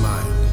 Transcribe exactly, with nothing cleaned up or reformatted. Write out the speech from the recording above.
mind.